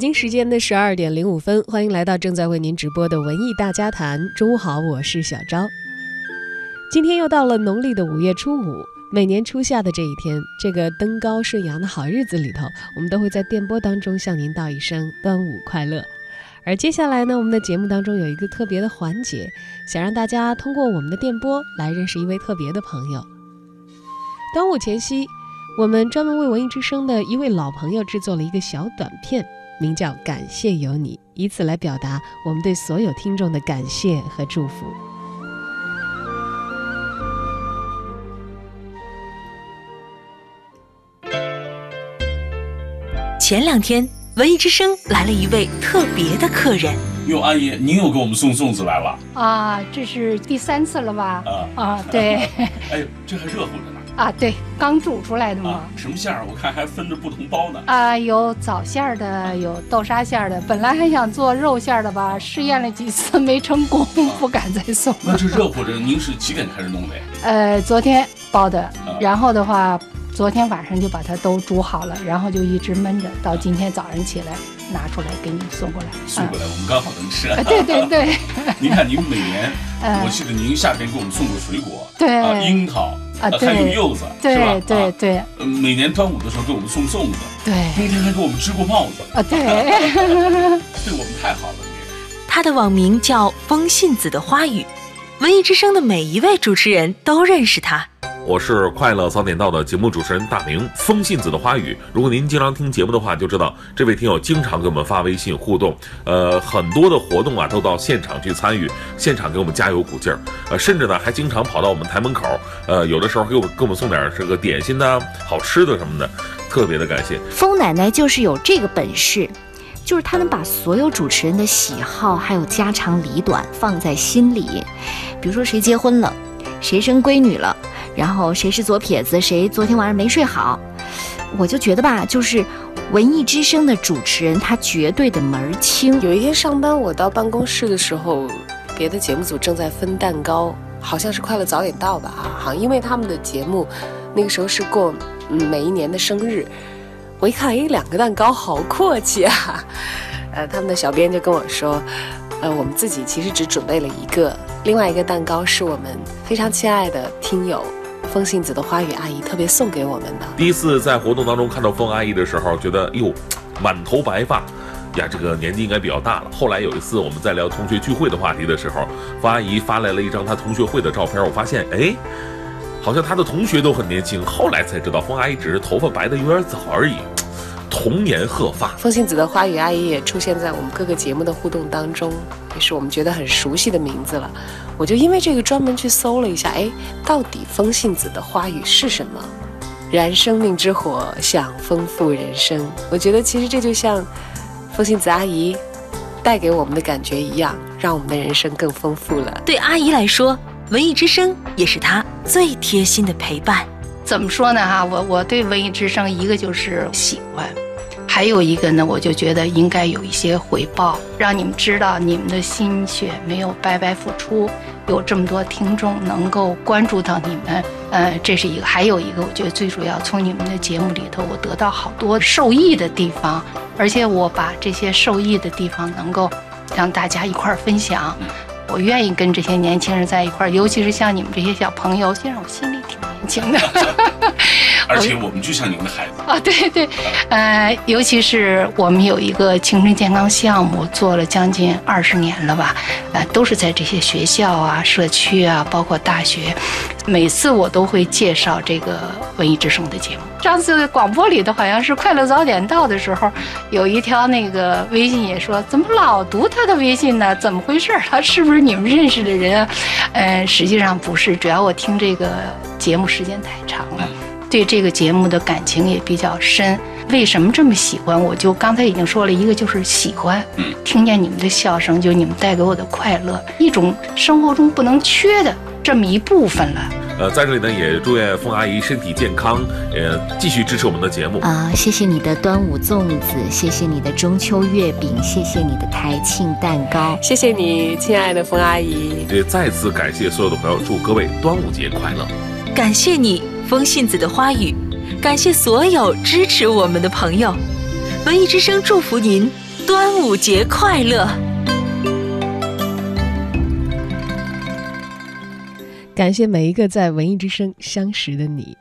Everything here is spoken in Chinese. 京时间的12:05，欢迎来到正在为您直播的文艺大家谈。中午好，我是小昭。今天又到了农历的5月初5，每年初夏的这一天，这个登高顺阳的好日子里头，我们都会在电波当中向您道一声端午快乐。而接下来呢，我们的节目当中有一个特别的环节，想让大家通过我们的电波来认识一位特别的朋友。端午前夕，我们专门为文艺之声的一位老朋友制作了一个小短片，名叫《感谢有你》，以此来表达我们对所有听众的感谢和祝福。前2天，文艺之声来了一位特别的客人。哟，阿姨，您又给我们送粽子来了啊！这是第3次了吧？啊，对。哎，这还热乎着呢。啊，对，刚煮出来的嘛。什么馅儿？我看还分着不同包呢。啊，有枣馅儿的，有豆沙馅儿的。本来还想做肉馅儿的吧，试验了几次没成功，不敢再送了。那这热乎着，您是几点开始弄的呀？昨天包的，然后的话，昨天晚上就把它都煮好了，然后就一直焖着，到今天早上起来拿出来给你送过来。送过来，我们刚好能吃。对对对。您看，您每年，我记得您夏天给我们送过水果，对，樱桃。啊，还有柚子，对对对，每年端午的时候给我们送粽子，对，冬天还给我们织过帽子，啊，对，对我们太好了。他的网名叫风信子的花语，文艺之声的每一位主持人都认识他。我是快乐早点到的节目主持人大明，风信子的花语。如果您经常听节目的话，就知道这位听友经常给我们发微信互动，很多的活动啊都到现场去参与，现场给我们加油鼓劲儿，甚至呢还经常跑到我们台门口，有的时候给我们送点这个点心呐、好吃的什么的，特别的感谢。风奶奶就是有这个本事，就是他能把所有主持人的喜好还有家长里短放在心里，比如说谁结婚了，谁生闺女了。然后谁是左撇子，谁昨天晚上没睡好，我就觉得吧，就是文艺之声的主持人，他绝对的门儿清。有一天上班，我到办公室的时候，别的节目组正在分蛋糕，好像是快乐早点到吧，好像因为他们的节目，那个时候是过每一年的生日，我一看，哎，2个蛋糕好阔气啊，他们的小编就跟我说，我们自己其实只准备了1个，另外1个蛋糕是我们非常亲爱的听友。风信子的花语阿姨特别送给我们的。第一次在活动当中看到风阿姨的时候，觉得哟，满头白发呀，这个年纪应该比较大了。后来有一次我们在聊同学聚会的话题的时候，风阿姨发来了一张她同学会的照片，我发现哎，好像她的同学都很年轻。后来才知道，风阿姨只是头发白的有点早而已，童年鹤发。风信子的花语阿姨也出现在我们各个节目的互动当中，也是我们觉得很熟悉的名字了。我就因为这个专门去搜了一下，哎，到底风信子的花语是什么？燃生命之火，想丰富人生。我觉得其实这就像风信子阿姨带给我们的感觉一样，让我们的人生更丰富了。对阿姨来说，文艺之声也是她最贴心的陪伴。怎么说呢？我对文艺之声，一个就是喜欢，还有一个呢，我就觉得应该有一些回报，让你们知道你们的心血没有白白付出，有这么多听众能够关注到你们，这是一个。还有一个，我觉得最主要，从你们的节目里头，我得到好多受益的地方，而且我把这些受益的地方能够让大家一块儿分享。我愿意跟这些年轻人在一块儿，尤其是像你们这些小朋友，先让我心里挺年轻的。而且我们就像你们的孩子啊，对对，尤其是我们有一个青春健康项目，做了将近20年了吧，都是在这些学校啊、社区啊，包括大学。每次我都会介绍这个文艺之声的节目。上次广播里头好像是快乐早点到的时候，有一条那个微信也说，怎么老读他的微信呢？怎么回事？他是不是你们认识的人啊？实际上不是，主要我听这个节目时间太长了，对这个节目的感情也比较深。为什么这么喜欢？我就刚才已经说了，一个就是喜欢，听见你们的笑声，就你们带给我的快乐，一种生活中不能缺的这么一部分了。在这里呢，也祝愿风阿姨身体健康，继续支持我们的节目啊！谢谢你的端午粽子，谢谢你的中秋月饼，谢谢你的台庆蛋糕，谢谢你，亲爱的风阿姨。也再次感谢所有的朋友，祝各位端午节快乐！感谢你，风信子的花语，感谢所有支持我们的朋友。文艺之声祝福您端午节快乐！感谢每一个在文艺之声相识的你。